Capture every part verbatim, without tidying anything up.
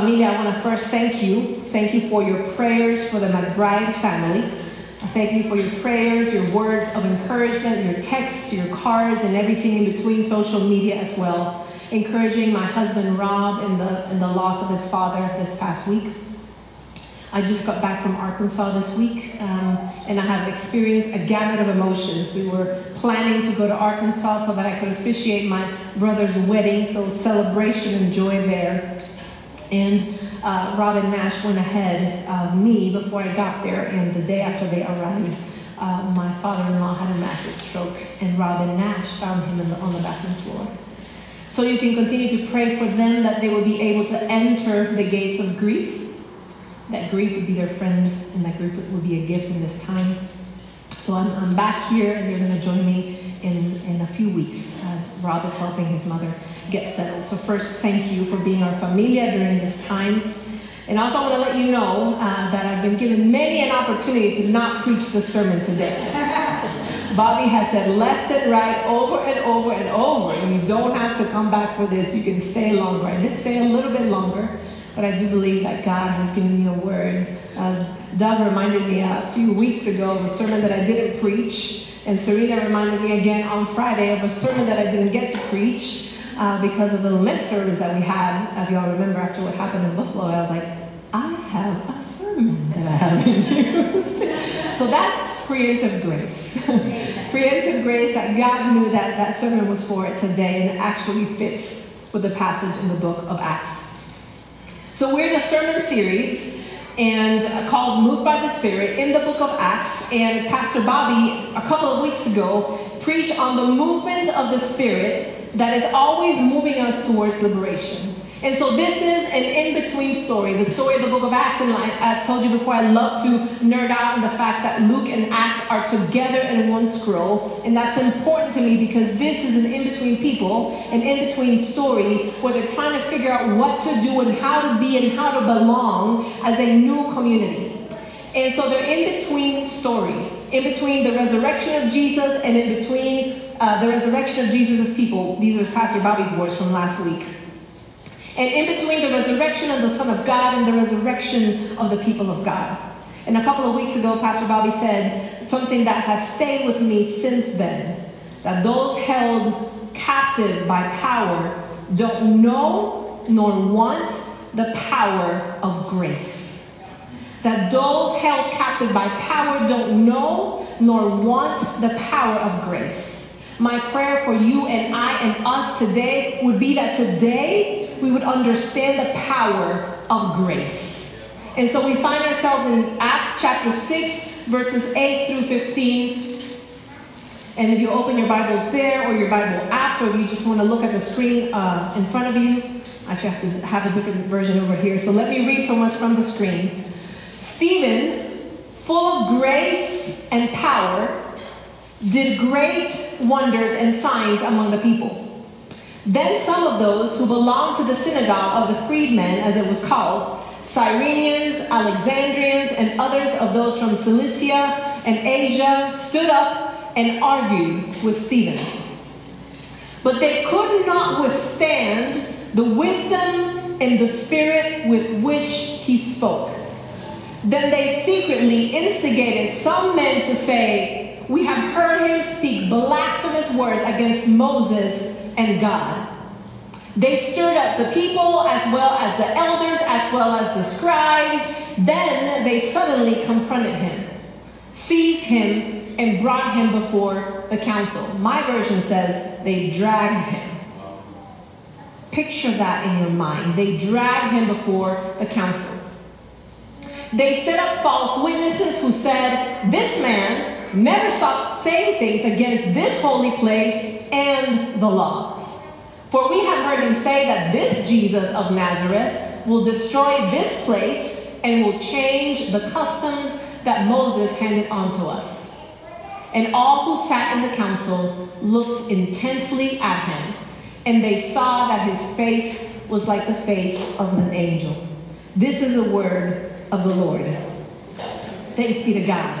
Familia, I want to first thank you. Thank you for your prayers for the McBride family. I thank you for your prayers, your words of encouragement, your texts, your cards, and everything in between, social media as well, encouraging my husband Rob in the, in the loss of his father this past week. I just got back from Arkansas this week, um, and I have experienced a gamut of emotions. We were planning to go to Arkansas so that I could officiate my brother's wedding, so celebration and joy there. And uh, Rob and Nash went ahead of me before I got there, and the day after they arrived, uh, my father-in-law had a massive stroke, and Rob and Nash found him in the, on the bathroom floor. So you can continue to pray for them that they will be able to enter the gates of grief. That grief would be their friend, and that grief would be a gift in this time. So I'm, I'm back here, and they're going to join me in, in a few weeks as Rob is helping his mother get settled. So first, thank you for being our familia during this time. And also, I want to let you know uh, that I've been given many an opportunity to not preach the sermon today. Bobby has said left and right over and over and over, and you don't have to come back for this. You can stay longer. I did stay a little bit longer. But I do believe that God has given me a word. Uh, Doug reminded me a few weeks ago of a sermon that I didn't preach. And Serena reminded me again on Friday of a sermon that I didn't get to preach uh, because of the lament service that we had. If y'all remember, after what happened in Buffalo, I was like, I have a sermon that I haven't used. So that's preemptive grace. Preemptive grace that God knew that that sermon was for it today, and it actually fits with the passage in the book of Acts. So we're in a sermon series and uh, called Moved by the Spirit in the book of Acts. And Pastor Bobby, a couple of weeks ago, preached on the movement of the Spirit that is always moving us towards liberation. And so this is an in-between story, the story of the book of Acts. And like I've told you before, I love to nerd out on the fact that Luke and Acts are together in one scroll. And that's important to me because this is an in-between people, an in-between story where they're trying to figure out what to do and how to be and how to belong as a new community. And so they're in between stories, in between the resurrection of Jesus and in between uh, the resurrection of Jesus' people. These are Pastor Bobby's words from last week. And in between the resurrection of the Son of God and the resurrection of the people of God. And a couple of weeks ago, Pastor Bobby said something that has stayed with me since then. That those held captive by power don't know nor want the power of grace. That those held captive by power don't know nor want the power of grace. My prayer for you and I and us today would be that today we would understand the power of grace. And so we find ourselves in Acts chapter six, verses eight through fifteen. And if you open your Bibles there or your Bible apps, or if you just want to look at the screen uh, in front of you, actually I have to have a different version over here. So let me read from what's from the screen. Stephen, full of grace and power, did great wonders and signs among the people. Then some of those who belonged to the synagogue of the freedmen, as it was called, Cyrenians, Alexandrians, and others of those from Cilicia and Asia, stood up and argued with Stephen. But they could not withstand the wisdom and the spirit with which he spoke. Then they secretly instigated some men to say, "We have heard him speak blasphemous words against Moses and God." They stirred up the people as well as the elders, as well as the scribes. Then they suddenly confronted him, seized him, and brought him before the council. My version says they dragged him. Picture that in your mind. They dragged him before the council. They set up false witnesses who said, "This man never stopped saying things against this holy place and the law. For we have heard him say that this Jesus of Nazareth will destroy this place and will change the customs that Moses handed on to us." And all who sat in the council looked intensely at him, and they saw that his face was like the face of an angel. This is the word of the Lord. Thanks be to God.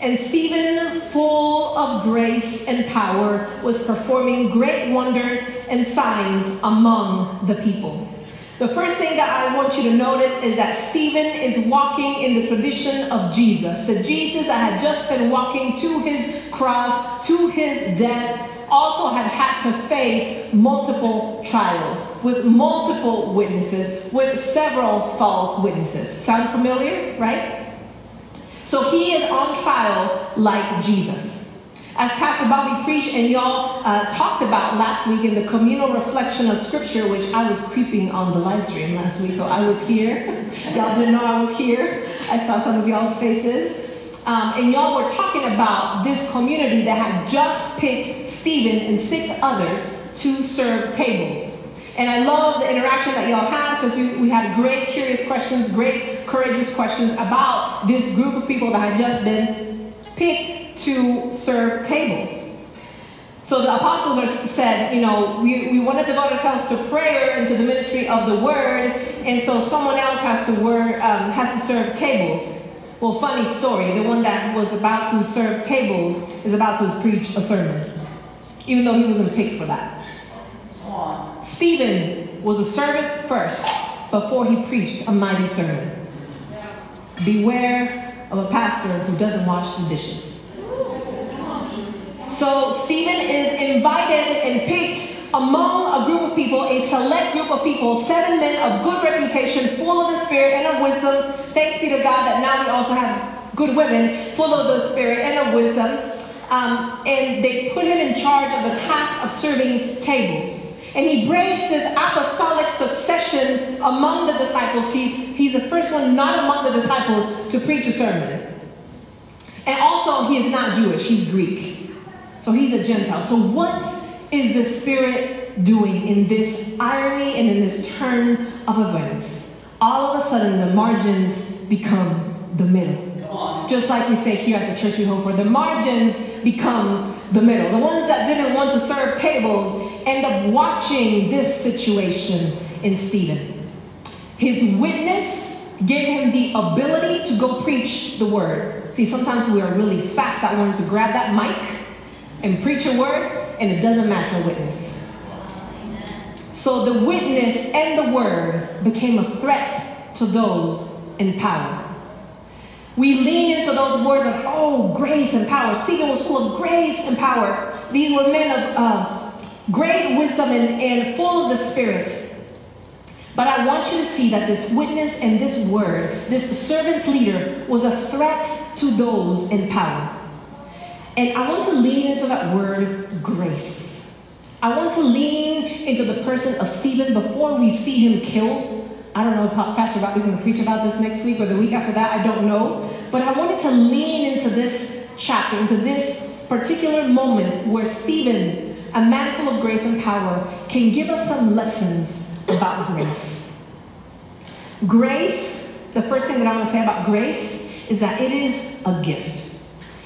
And Stephen, full of grace and power, was performing great wonders and signs among the people. The first thing that I want you to notice is that Stephen is walking in the tradition of Jesus. The Jesus that had just been walking to his cross, to his death, also had had to face multiple trials with multiple witnesses, with several false witnesses. Sound familiar, right? So he is on trial like Jesus. As Pastor Bobby preached and y'all uh, talked about last week in the communal reflection of scripture, which I was creeping on the live stream last week, so I was here. Y'all didn't know I was here. I saw some of y'all's faces. Um, and y'all were talking about this community that had just picked Stephen and six others to serve tables. And I love the interaction that y'all had because we, we had great curious questions, great courageous questions about this group of people that had just been picked to serve tables. So the apostles are said, you know, we, we want to devote ourselves to prayer and to the ministry of the word, and so someone else has to word um, has to serve tables. Well, funny story, the one that was about to serve tables is about to preach a sermon, even though he wasn't picked for that. Aww. Stephen was a servant first before he preached a mighty sermon. Yeah. Beware of a pastor who doesn't wash the dishes. So Stephen is invited and picked among a group of people, a select group of people, seven men of good reputation, full of the Spirit and of wisdom. Thanks be to God that now we also have good women, full of the Spirit and of wisdom. Um, and they put him in charge of the task of serving tables. And he breaks this apostolic succession among the disciples. He's, he's the first one not among the disciples to preach a sermon. And also, he is not Jewish, he's Greek. So he's a Gentile. So what is the Spirit doing in this irony and in this turn of events? All of a sudden, the margins become the middle. Just like we say here at the church we hope for, the margins become the middle. The ones that didn't want to serve tables end up watching this situation in Stephen. His witness gave him the ability to go preach the word. See, sometimes we are really fast at wanting to grab that mic and preach a word, and it doesn't match your witness. So the witness and the word became a threat to those in power. We lean into those words of, oh, grace and power. Stephen was full of grace and power. These were men of uh, great wisdom and, and full of the Spirit. But I want you to see that this witness and this word, this servant's leader, was a threat to those in power. And I want to lean into that word, grace. I want to lean into the person of Stephen before we see him killed. I don't know, Pastor Rob is going to preach about this next week or the week after that, I don't know. But I wanted to lean into this chapter, into this particular moment where Stephen, a man full of grace and power, can give us some lessons about grace. Grace, the first thing that I want to say about grace is that it is a gift.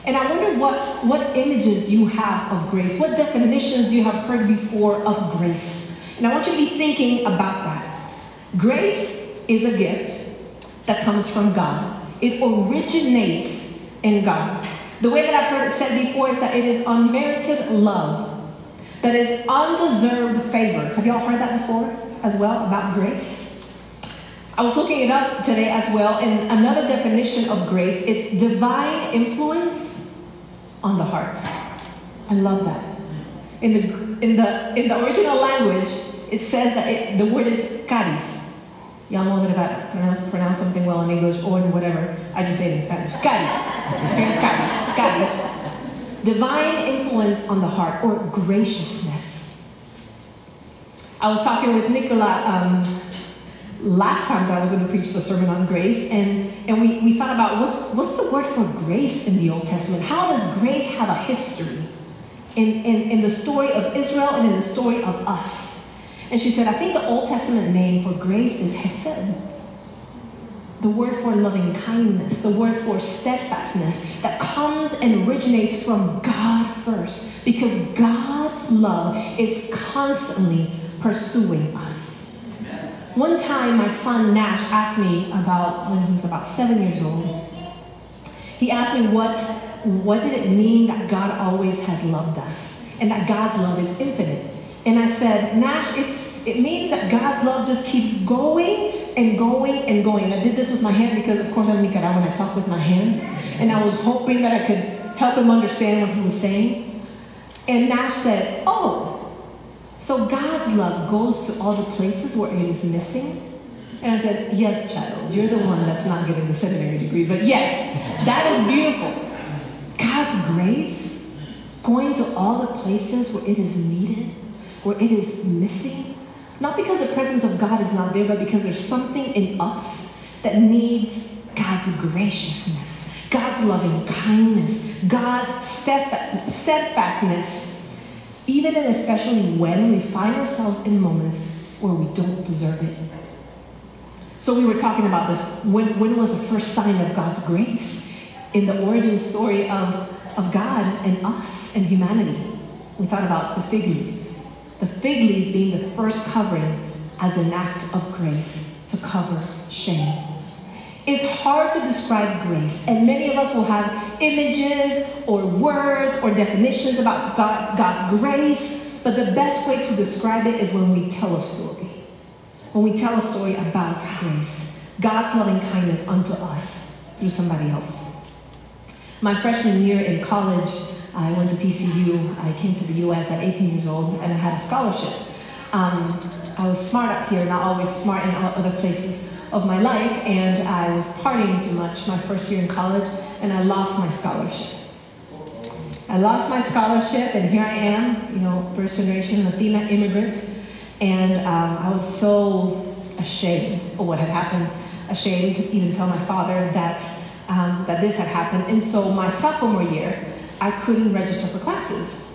And I wonder what, what images you have of grace, what definitions you have heard before of grace. And I want you to be thinking about that. Grace is a gift that comes from God. It originates in God. The way that I've heard it said before is that it is unmerited love, that is undeserved favor. Have y'all heard that before as well about grace? I was looking it up today as well, and another definition of grace, it's divine influence on the heart. I love that. In the in the in the original language, it says that it, the word is caris. Y'all know that if I pronounce, pronounce something well in English or in whatever, I just say it in Spanish. Caris. Caris. Caris. Divine influence on the heart, or graciousness. I was talking with Nicola um, last time that I was going to preach the sermon on grace, and, and we, we thought about what's, what's the word for grace in the Old Testament? How does grace have a history in, in, in the story of Israel and in the story of us? And she said, I think the Old Testament name for grace is hesed. The word for loving kindness, the word for steadfastness that comes and originates from God first, because God's love is constantly pursuing us. One time, my son Nash asked me about, when he was about seven years old, he asked me what, what did it mean that God always has loved us and that God's love is infinite? And I said, Nash, it's, it means that God's love just keeps going and going and going. I did this with my hand because, of course, I'm Nicaraguan. I talk with my hands. And I was hoping that I could help him understand what he was saying. And Nash said, oh, so God's love goes to all the places where it is missing? And I said, yes, child, you're the one that's not getting the seminary degree. But yes, that is beautiful. God's grace going to all the places where it is needed, where it is missing. Not because the presence of God is not there, but because there's something in us that needs God's graciousness, God's loving kindness, God's steadfastness, even and especially when we find ourselves in moments where we don't deserve it. So we were talking about the when, when was the first sign of God's grace in the origin story of, of God and us and humanity. We thought about the fig leaves. The fig leaves being the first covering as an act of grace to cover shame. It's hard to describe grace, and many of us will have images or words or definitions about God, God's grace, but the best way to describe it is when we tell a story. When we tell a story about grace, God's loving kindness unto us through somebody else. My freshman year in college, I went to T C U. I came to the U S at eighteen years old, and I had a scholarship. Um, I was smart up here, not always smart in other places of my life, and I was partying too much my first year in college, and I lost my scholarship. I lost my scholarship, and here I am, you know, first generation Latina immigrant, and um, I was so ashamed of what had happened, ashamed to even tell my father that Um, that this had happened. And so my sophomore year, I couldn't register for classes.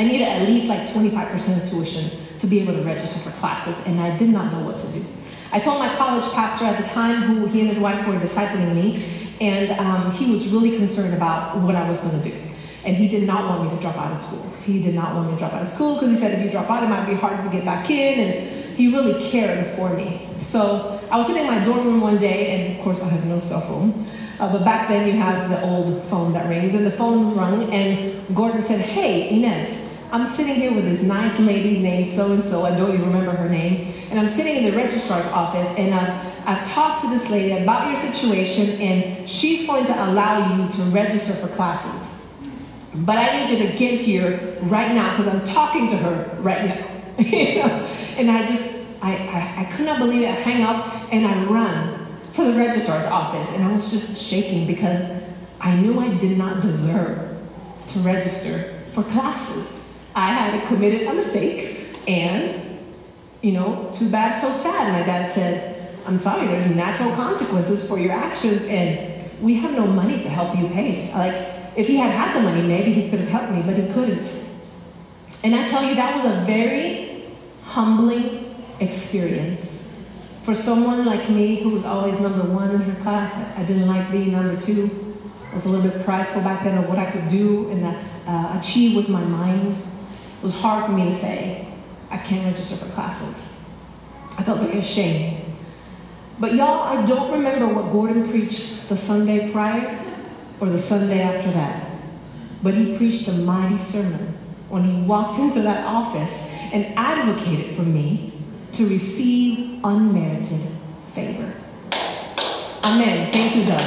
I needed at least like twenty-five percent of tuition to be able to register for classes, and I did not know what to do. I told my college pastor at the time, who he and his wife were discipling me, and um, he was really concerned about what I was going to do. And he did not want me to drop out of school. He did not want me to drop out of school because he said if you drop out, it might be harder to get back in, and he really cared for me. So I was sitting in my dorm room one day, and of course I had no cell phone. Uh, but back then you have the old phone that rings, and the phone rang, and Gordon said, hey, Inez, I'm sitting here with this nice lady named so-and-so, I don't even remember her name, and I'm sitting in the registrar's office, and I've, I've talked to this lady about your situation, and she's going to allow you to register for classes. But I need you to get here right now, because I'm talking to her right now. You know? And I just, I, I, I could not believe it. I hang up, and I run to the registrar's office, and I was just shaking because I knew I did not deserve to register for classes. I had committed a mistake, and, you know, too bad, so sad. My dad said, I'm sorry, there's natural consequences for your actions, and we have no money to help you pay. Like, if he had had the money, maybe he could have helped me, but he couldn't. And I tell you, that was a very humbling experience. For someone like me, who was always number one in her class, I didn't like being number two. I was a little bit prideful back then of what I could do and uh, achieve with my mind. It was hard for me to say, I can't register for classes. I felt very ashamed. But y'all, I don't remember what Gordon preached the Sunday prior or the Sunday after that. But he preached a mighty sermon when he walked into that office and advocated for me to receive unmerited favor. Amen. Thank you, Doug.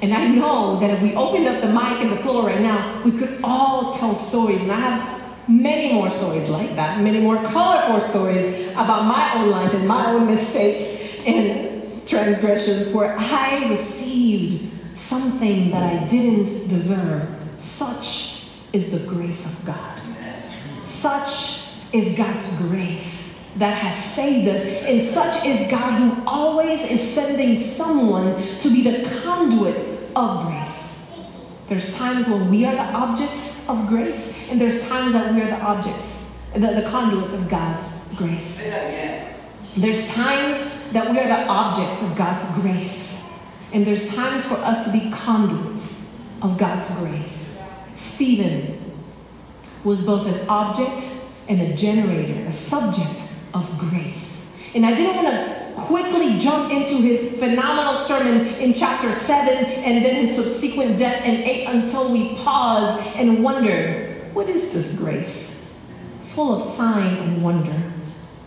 And I know that if we opened up the mic and the floor right now, we could all tell stories. And I have many more stories like that, many more colorful stories about my own life and my own mistakes and transgressions where I received something that I didn't deserve. Such is the grace of God. Such is God's grace that has saved us, and such is God, who always is sending someone to be the conduit of grace. There's times when we are the objects of grace, and there's times that we are the objects, the, the conduits of God's grace. There's times that we are the object of God's grace, and there's times for us to be conduits of God's grace. Stephen was both an object and a generator, a subject of grace. And I didn't want to quickly jump into his phenomenal sermon in chapter seven and then his subsequent death in eight until we pause and wonder, what is this grace? Full of sign and wonder.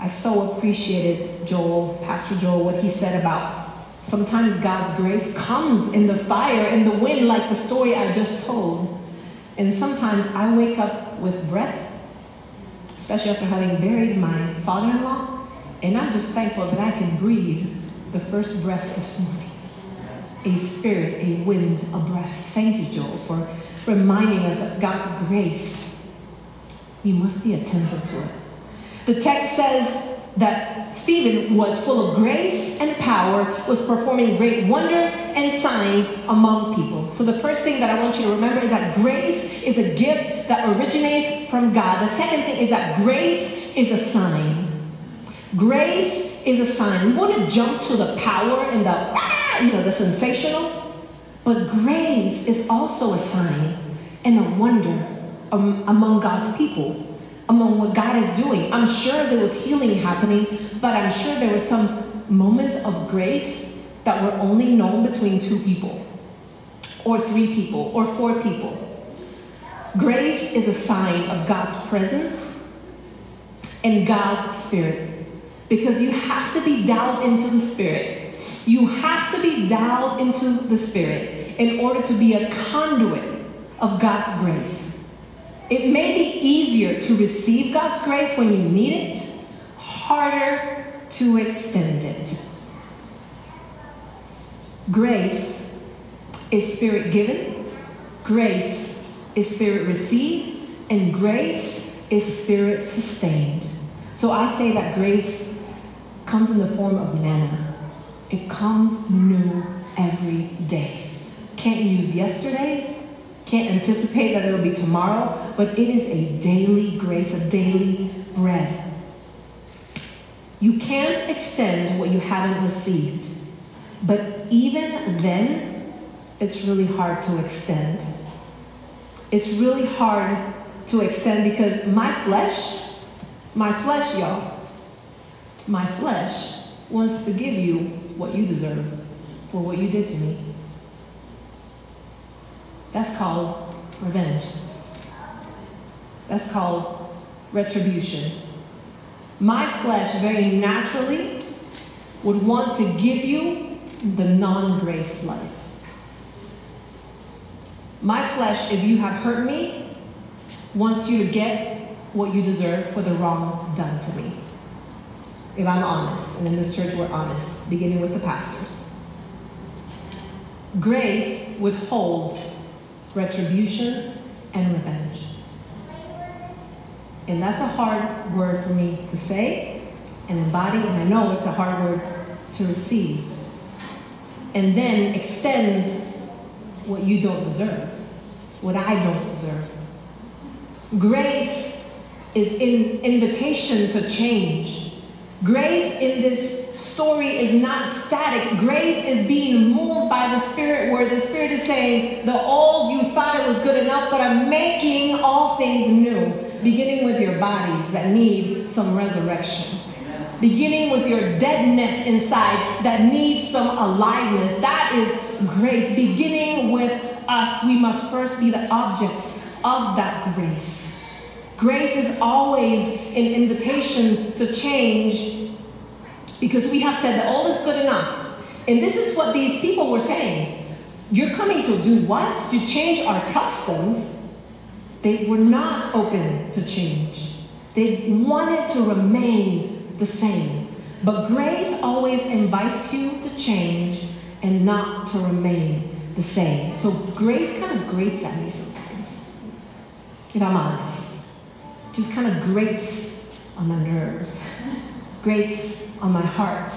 I so appreciated Joel, Pastor Joel, what he said about sometimes God's grace comes in the fire, in the wind, like the story I just told. And sometimes I wake up with breath, especially after having buried my father-in-law, and I'm just thankful that I can breathe the first breath this morning. A spirit, a wind, a breath. Thank you, Joel, for reminding us of God's grace. We must be attentive to it. The text says that Stephen was full of grace and power, was performing great wonders and signs among people. So the first thing that I want you to remember is that grace is a gift that originates from God. The second thing is that grace is a sign. Grace is a sign. We want to jump to the power and the, ah, you know, the sensational, but grace is also a sign and a wonder um, among God's people. Among what God is doing. I'm sure there was healing happening, but I'm sure there were some moments of grace that were only known between two people, or three people, or four people. Grace is a sign of God's presence and God's spirit, because you have to be dialed into the spirit. You have to be dialed into the spirit in order to be a conduit of God's grace. It may be easier to receive God's grace when you need it, harder to extend it. Grace is spirit-given, grace is spirit-received, and grace is spirit-sustained. So I say that grace comes in the form of manna. It comes new every day. Can't use yesterday's. Can't anticipate that it'll be tomorrow, but it is a daily grace, a daily bread. You can't extend what you haven't received, but even then, it's really hard to extend. It's really hard to extend because my flesh, my flesh, y'all, my flesh wants to give you what you deserve for what you did to me. That's called revenge. That's called retribution. My flesh very naturally would want to give you the non-grace life. My flesh, if you have hurt me, wants you to get what you deserve for the wrong done to me. If I'm honest, and in this church we're honest, beginning with the pastors. Grace withholds retribution and revenge. And that's a hard word for me to say and embody, and I know it's a hard word to receive. And then extends what you don't deserve, what I don't deserve. Grace is an invitation to change. Grace in this story is not static. Grace is being moved by the Spirit, where the Spirit is saying, the old you thought it was good enough, but I'm making all things new, beginning with your bodies that need some resurrection. Amen. Beginning with your deadness inside that needs some aliveness. That is grace. Beginning with us, we must first be the objects of that grace. Grace is always an invitation to change, because we have said that all is good enough. And this is what these people were saying. You're coming to do what? To change our customs. They were not open to change. They wanted to remain the same. But grace always invites you to change and not to remain the same. So grace kind of grates at me sometimes, if I'm honest. Just kind of grates on my nerves. Grace on my heart.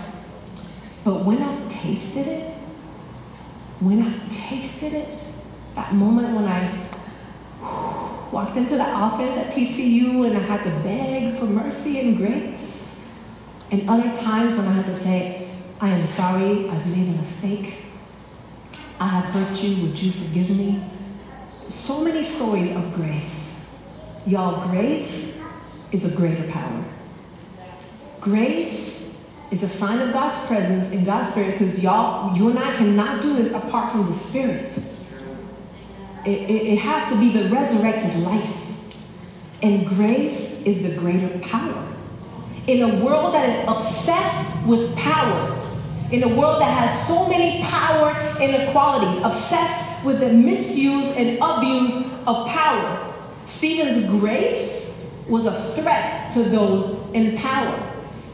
But when I've tasted it, when I've tasted it, that moment when I walked into the office at T C U and I had to beg for mercy and grace, and other times when I had to say, I am sorry, I've made a mistake. I have hurt you, would you forgive me? So many stories of grace. Y'all, grace is a greater power. Grace is a sign of God's presence in God's spirit, because y'all, you and I cannot do this apart from the spirit. It, it, it has to be the resurrected life. And grace is the greater power. in a world that is obsessed with power, in a world that has so many power inequalities, obsessed with the misuse and abuse of power, Stephen's grace was a threat to those in power.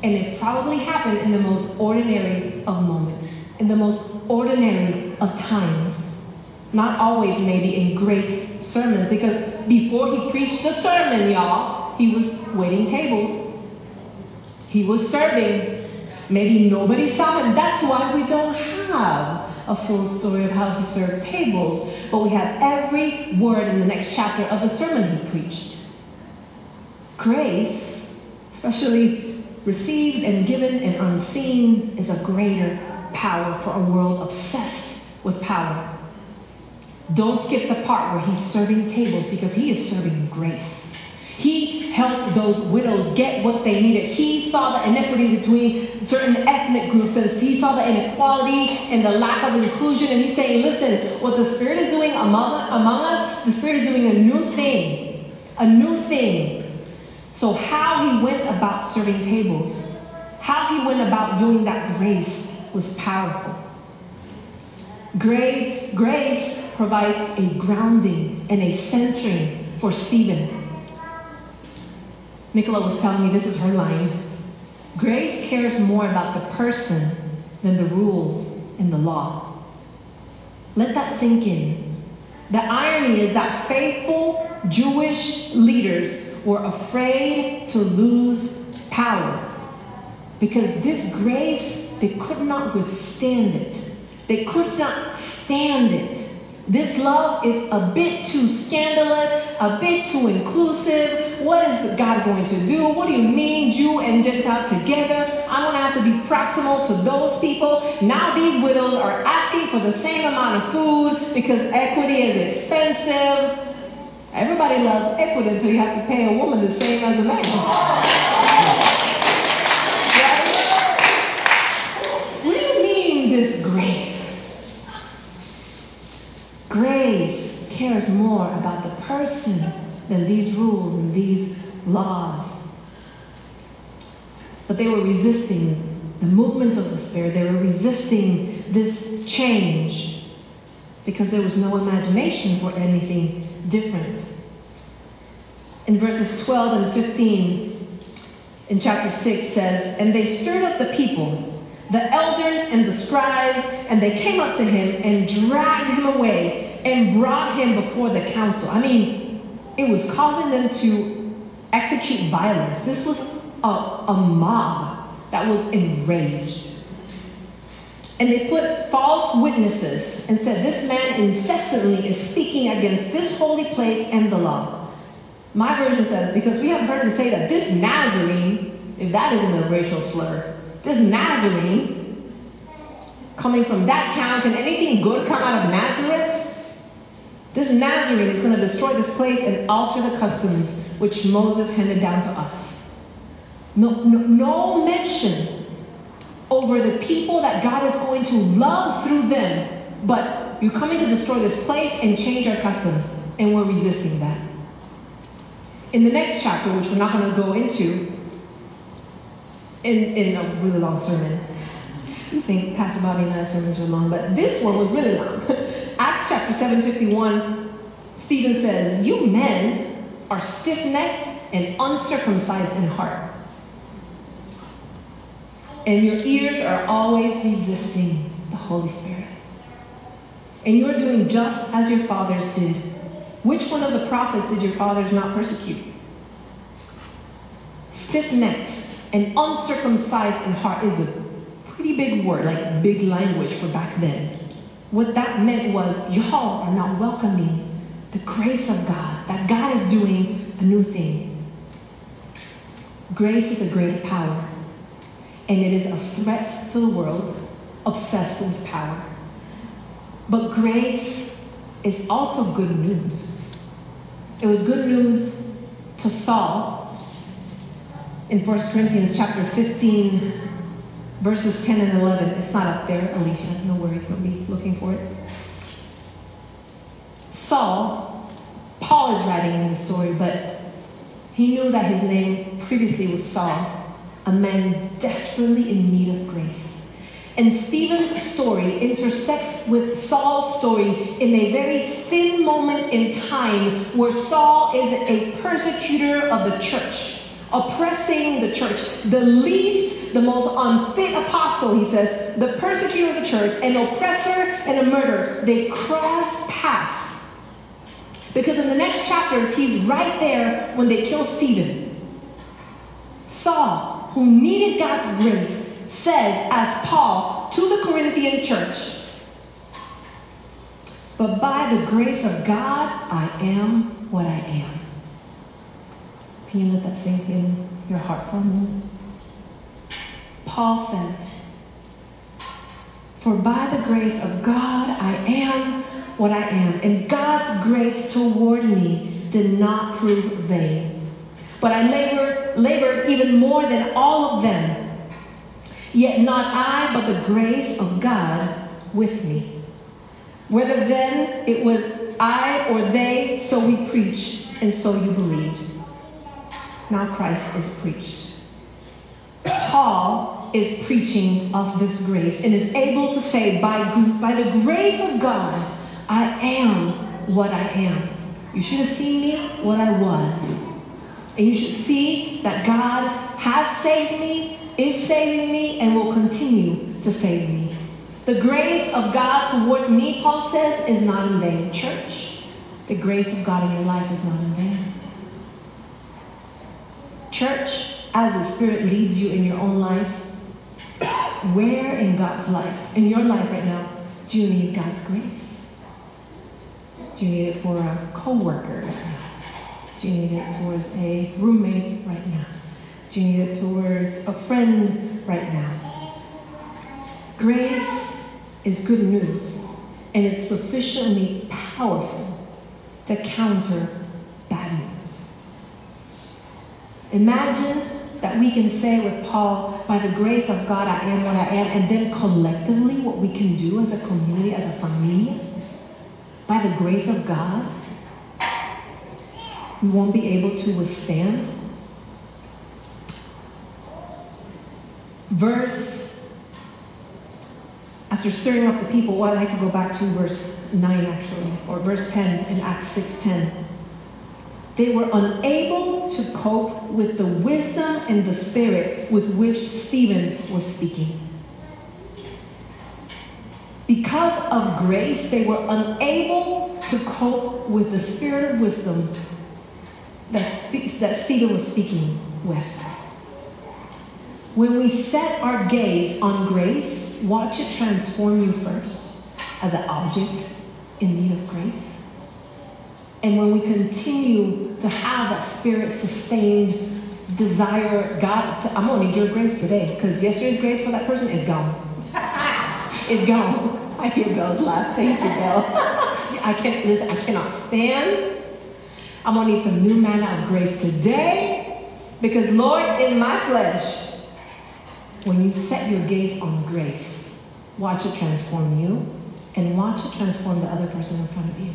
And it probably happened in the most ordinary of moments, in the most ordinary of times. Not always maybe in great sermons, because before he preached the sermon, y'all, he was waiting tables. He was serving. Maybe nobody saw him. That's why we don't have a full story of how he served tables, but we have every word in the next chapter of the sermon he preached. Grace, especially received and given and unseen, is a greater power for a world obsessed with power. Don't skip the part where he's serving tables, because he is serving grace. He helped those widows get what they needed. He saw the inequity between certain ethnic groups, and he saw the inequality and the lack of inclusion, and he's saying, listen, what the Spirit is doing among, among us, the Spirit is doing a new thing, a new thing. So how he went about serving tables, how he went about doing that grace was powerful. Grace, grace provides a grounding and a centering for Stephen. Nicola was telling me, this is her line, grace cares more about the person than the rules and the law. Let that sink in. The irony is that faithful Jewish leaders were afraid to lose power, because this grace, they could not withstand it. They could not stand it. This love is a bit too scandalous, a bit too inclusive. What is God going to do? What do you mean, Jew and Gentile together? I'm going to have to be proximal to those people. Now these widows are asking for the same amount of food because equity is expensive. Everybody loves equity until you have to pay a woman the same as a man. Right? What do you mean, this grace? Grace cares more about the person than these rules and these laws. But they were resisting the movement of the Spirit. They were resisting this change because there was no imagination for anything different. In verses twelve and fifteen, in chapter six says, and they stirred up the people, the elders and the scribes, and they came up to him and dragged him away and brought him before the council. I mean, it was causing them to execute violence. This was a, a mob that was enraged. And they put false witnesses and said, this man incessantly is speaking against this holy place and the law. My version says, because we have heard him say that this Nazarene, if that isn't a racial slur, this Nazarene, coming from that town, can anything good come out of Nazareth? This Nazarene is going to destroy this place and alter the customs which Moses handed down to us. No, no, no mention over the people that God is going to love through them. But you're coming to destroy this place and change our customs. And we're resisting that. In the next chapter, which we're not going to go into, in, in a really long sermon. You think Pastor Bobby and I's sermons are long, but this one was really long. Acts chapter seven fifty-one, Stephen says, you men are stiff-necked and uncircumcised in heart, and your ears are always resisting the Holy Spirit. And you're doing just as your fathers did. Which one of the prophets did your fathers not persecute? Stiff-necked and uncircumcised in heart is a pretty big word, like big language for back then. What that meant was, y'all are not welcoming the grace of God, that God is doing a new thing. Grace is a great power. And it is a threat to the world obsessed with power. But grace is also good news. It was good news to Saul in First Corinthians chapter fifteen, verses ten and eleven. It's not up there, Alicia. No worries, don't be looking for it. Saul, Paul is writing in the story, but he knew that his name previously was Saul, a a man desperately in need of grace. And Stephen's story intersects with Saul's story in a very thin moment in time where Saul is a persecutor of the church, oppressing the church, the least, the most unfit apostle, he says, the persecutor of the church, an oppressor and a murderer. They cross paths. Because in the next chapters, he's right there when they kill Stephen. Saul, who needed God's grace, says as Paul to the Corinthian church, "But by the grace of God, I am what I am." Can you let that sink in your heart for a moment? Paul says, "For by the grace of God, I am what I am, and God's grace toward me did not prove vain. But I labored, labored even more than all of them. Yet not I, but the grace of God with me. Whether then it was I or they, so we preach, and so you believed. Now Christ is preached." Paul is preaching of this grace and is able to say, by, by the grace of God, I am what I am. You should have seen me what I was. And you should see that God has saved me, is saving me, and will continue to save me. The grace of God towards me, Paul says, is not in vain. Church, the grace of God in your life is not in vain. Church, as the Spirit leads you in your own life, where in God's life, in your life right now, do you need God's grace? Do you need it for a coworker? Do you need it towards a roommate right now? Do you need it towards a friend right now? Grace is good news, and it's sufficiently powerful to counter bad news. Imagine that we can say with Paul, by the grace of God, I am what I am, and then collectively what we can do as a community, as a family, by the grace of God, we won't be able to withstand. Verse, after stirring up the people, well, I'd like to go back to verse nine actually, or verse ten in Acts six ten. They were unable to cope with the wisdom and the spirit with which Stephen was speaking. Because of grace, they were unable to cope with the spirit of wisdom that, speaks, that Stephen was speaking with. When we set our gaze on grace, watch it transform you first as an object in need of grace. And when we continue to have that spirit-sustained desire, God, to, I'm going to need your grace today, because yesterday's grace for that person is gone. It's gone. I hear Belle's laugh. Thank you, Belle. I can't, listen, I cannot stand. I'm going to need some new manna of grace today, because, Lord, in my flesh. When you set your gaze on grace, watch it transform you, and watch it transform the other person in front of you.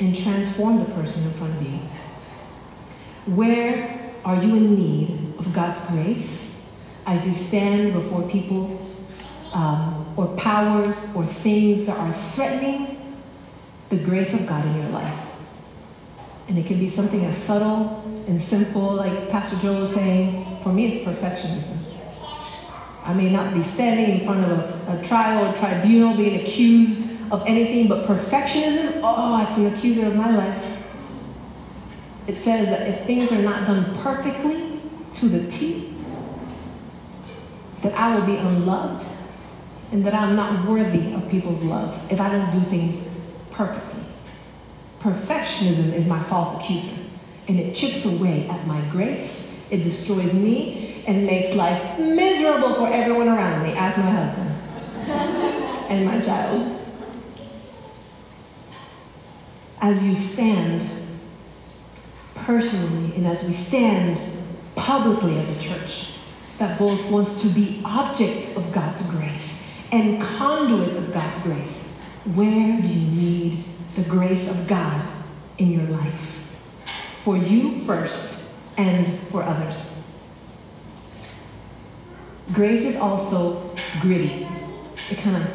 And transform the person in front of you. Where are you in need of God's grace as you stand before people um, or powers or things that are threatening the grace of God in your life? And it can be something as subtle and simple, like Pastor Joe was saying. For me, it's perfectionism. I may not be standing in front of a, a trial or tribunal being accused of anything, but perfectionism, oh, it's an accuser of my life. It says that if things are not done perfectly to the T, that I will be unloved and that I'm not worthy of people's love if I don't do things perfectly. Perfectionism is my false accuser, and it chips away at my grace. It destroys me and makes life miserable for everyone around me. Ask my husband and my child. As you stand personally and as we stand publicly as a church that both wants to be objects of God's grace and conduits of God's grace, where do you need the grace of God in your life? For you first, and for others. Grace is also gritty. It kind of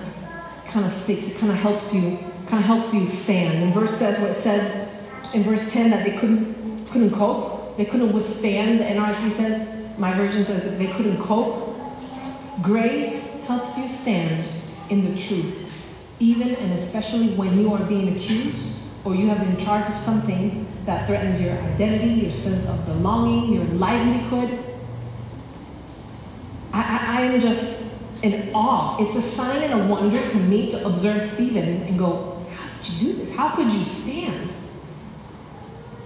kind of sticks. It kind of helps you kind of helps you stand. And verse says what it says in verse ten that they couldn't couldn't cope. They couldn't withstand. The N R S V says, my version says that they couldn't cope. Grace helps you stand in the truth, even and especially when you are being accused or you have been charged of something that threatens your identity, your sense of belonging, your livelihood. I, I, I am just in awe. It's a sign and a wonder to me to observe Stephen and go, how did you do this? How could you stand?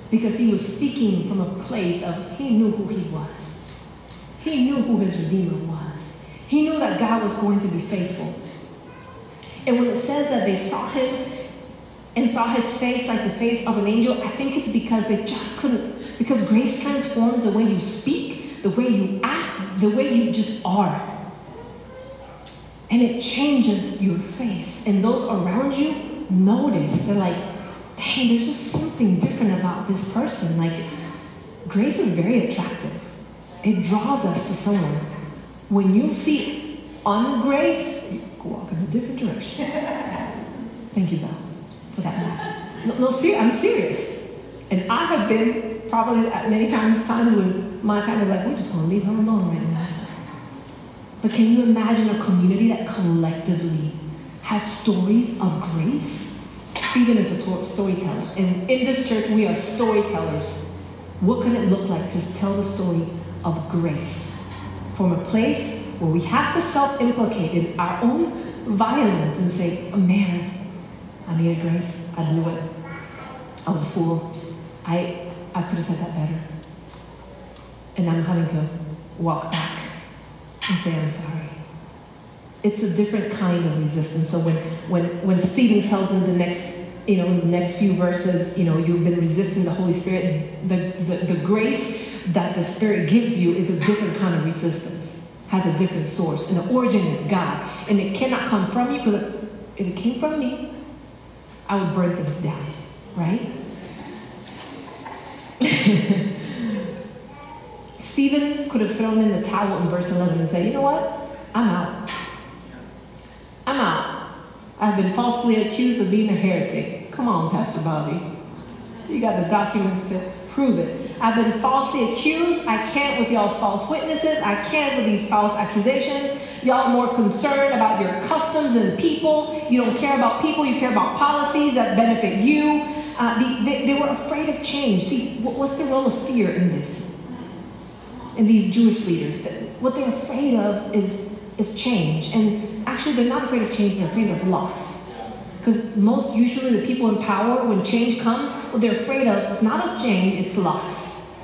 Because he was speaking from a place of he knew who he was. He knew who his Redeemer was. He knew that God was going to be faithful. And when it says that they saw him and saw his face like the face of an angel, I think it's because they just couldn't, because grace transforms the way you speak, the way you act, the way you just are. And it changes your face. And those around you notice. They're like, dang, there's just something different about this person. Like, grace is very attractive. It draws us to someone. When you see ungrace, you walk in a different direction. Thank you, Belle. That no, no ser- I'm serious. And I have been probably at many times times when my family's like, we're just gonna leave her alone right now. But can you imagine a community that collectively has stories of grace? Stephen is a to- storyteller, and in this church we are storytellers. What could it look like to tell the story of grace from a place where we have to self-implicate in our own violence and say, oh, man, I needed grace, I blew it. I was a fool. I I could have said that better. And I'm having to walk back and say I'm sorry. It's a different kind of resistance. So when when, when Stephen tells in the next, you know, next few verses, you know, you've been resisting the Holy Spirit, the, the, the grace that the Spirit gives you is a different kind of resistance, has a different source. And the origin is God. And it cannot come from you, because if it came from me, I would break things down, right? Stephen could have thrown in the towel in verse eleven and said, you know what? I'm out. I'm out. I've been falsely accused of being a heretic. Come on, Pastor Bobby. You got the documents to prove it. I've been falsely accused. I can't with y'all's false witnesses. I can't with these false accusations. Y'all more concerned about your customs and people. You don't care about people. You care about policies that benefit you. Uh, the, they, they were afraid of change. See, what, what's the role of fear in this? In these Jewish leaders, that what they're afraid of is is change. And actually, they're not afraid of change. They're afraid of loss. Because most usually the people in power, when change comes, what they're afraid of is not of change. It's loss.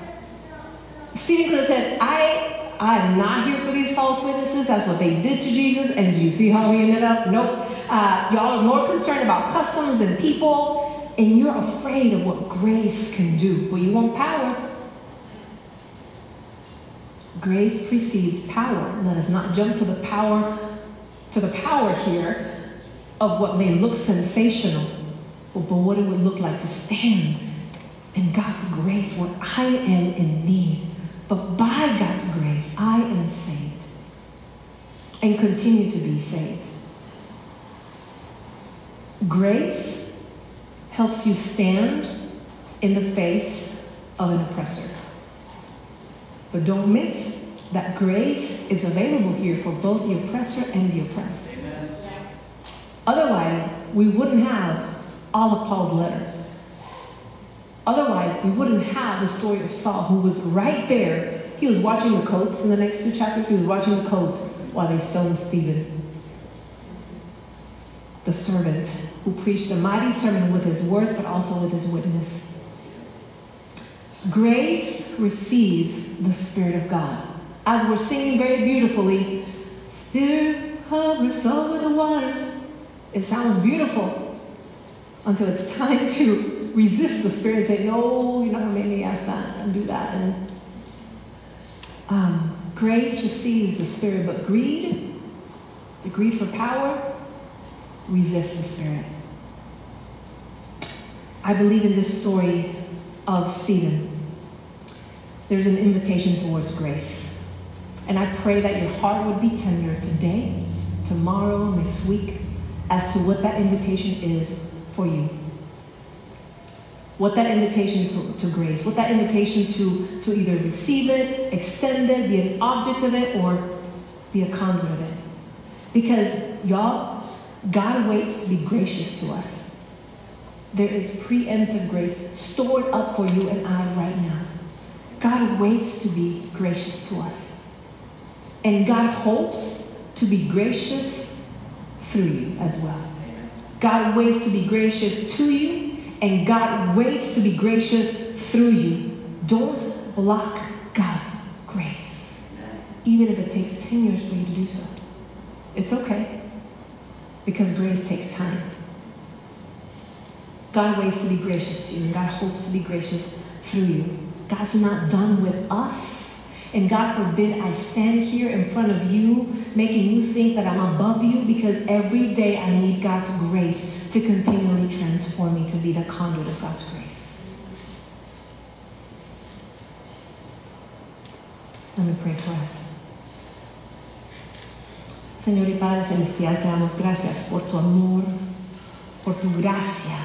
Stephen could have said, I. I am not here for these false witnesses. That's what they did to Jesus. And do you see how we ended up? Nope. Uh, y'all are more concerned about customs and people. And you're afraid of what grace can do. Well, you want power. Grace precedes power. Let us not jump to the power, to the power here of what may look sensational. But what it would look like to stand in God's grace where I am in need. But by God's grace, I am saved and continue to be saved. Grace helps you stand in the face of an oppressor. But don't miss that grace is available here for both the oppressor and the oppressed. Amen. Otherwise, we wouldn't have all of Paul's letters. Otherwise, we wouldn't have the story of Saul, who was right there. He was watching the coats in the next two chapters. He was watching the coats while they stoned Stephen. The servant who preached a mighty sermon with his words, but also with his witness. Grace receives the Spirit of God. As we're singing very beautifully, Spirit hovers over the waters. It sounds beautiful until it's time to resist the Spirit and say, no, you're not going to make me ask that and do that. And um, grace receives the Spirit, but greed, the greed for power, resists the Spirit. I believe in this story of Stephen, there's an invitation towards grace. And I pray that your heart would be tender today, tomorrow, next week, as to what that invitation is for you. What that invitation to, to grace, what that invitation to, to either receive it, extend it, be an object of it, or be a conduit of it. Because, y'all, God waits to be gracious to us. There is preemptive grace stored up for you and I right now. God waits to be gracious to us. And God hopes to be gracious through you as well. God waits to be gracious to you, and God waits to be gracious through you. Don't block God's grace, even if it takes ten years for you to do so. It's okay, because grace takes time. God waits to be gracious to you, and God hopes to be gracious through you. God's not done with us, and God forbid I stand here in front of you making you think that I'm above you, because every day I need God's grace to continually transform me to be the conduit of God's grace. Let me pray for us. Señor y Padre Celestial, te damos gracias por tu amor, por tu gracia,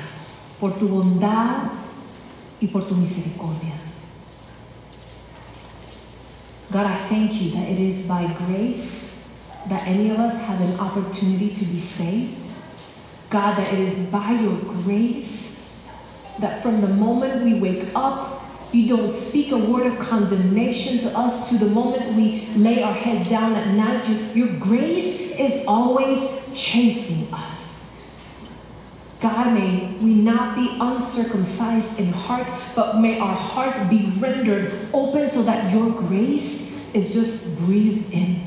por tu bondad y por tu misericordia. God, I thank you that it is by grace that any of us have an opportunity to be saved. God, that it is by your grace that from the moment we wake up, you don't speak a word of condemnation to us to the moment we lay our head down at night. Your, your grace is always chasing us. God, may we not be uncircumcised in heart, but may our hearts be rendered open so that your grace is just breathed in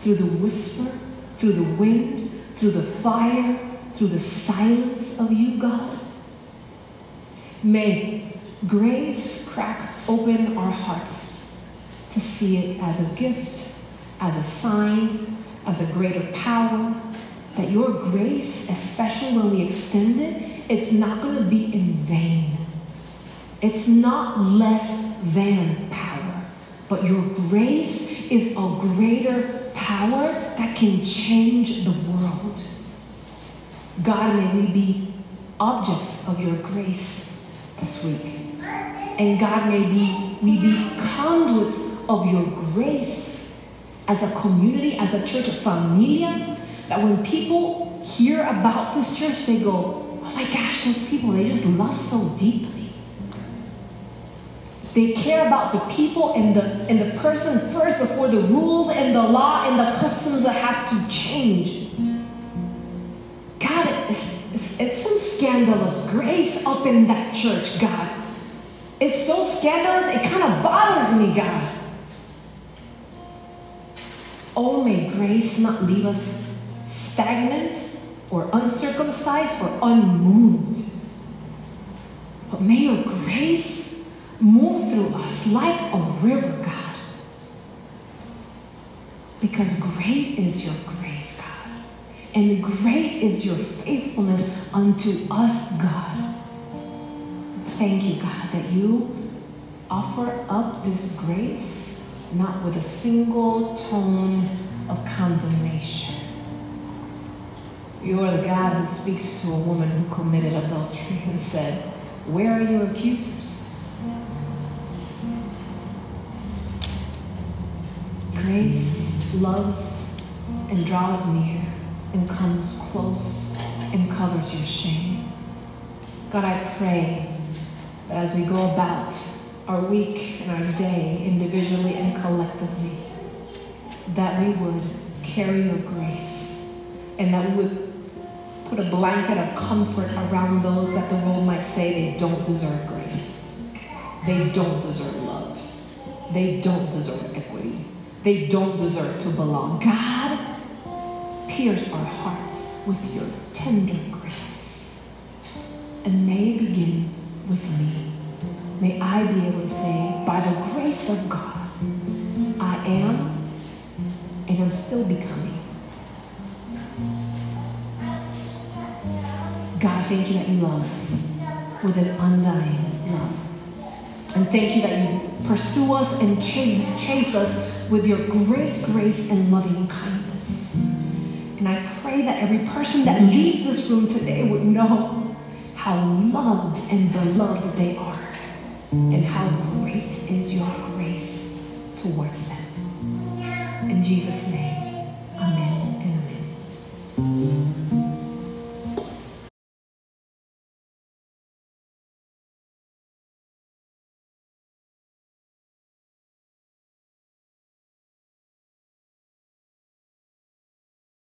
through the whisper, through the wind, through the fire, through the silence of you, God. May grace crack open our hearts to see it as a gift, as a sign, as a greater power, that your grace, especially when we extend it, it's not going to be in vain. It's not less than power, but your grace is a greater power that can change the world. God, may we be objects of your grace this week. And God, may we, we be conduits of your grace as a community, as a church, a familia, that when people hear about this church, they go, oh my gosh, those people, they just love so deeply. They care about the people and the, and the person first before the rules and the law and the customs that have to change. God, it's, it's, it's some scandalous grace up in that church, God. It's so scandalous, it kind of bothers me, God. Oh, may grace not leave us stagnant or uncircumcised or unmoved. But may your grace move through us like a river, God. Because great is your grace, God. And great is your faithfulness unto us, God. Thank you, God, that you offer up this grace not with a single tone of condemnation. You are the God who speaks to a woman who committed adultery and said, where are your accusers? Grace loves and draws near and comes close and covers your shame. God, I pray that as we go about our week and our day, individually and collectively, that we would carry your grace and that we would put a blanket of comfort around those that the world might say they don't deserve grace. They don't deserve love. They don't deserve equity. They don't deserve to belong. God, pierce our hearts with your tender grace. And may it begin with me. May I be able to say, by the grace of God, I am and I'm still becoming. God, thank you that you love us with an undying love. And thank you that you pursue us and chase us with your great grace and loving kindness. And I pray that every person that leaves this room today would know how loved and beloved they are, and how great is your grace towards them. In Jesus' name.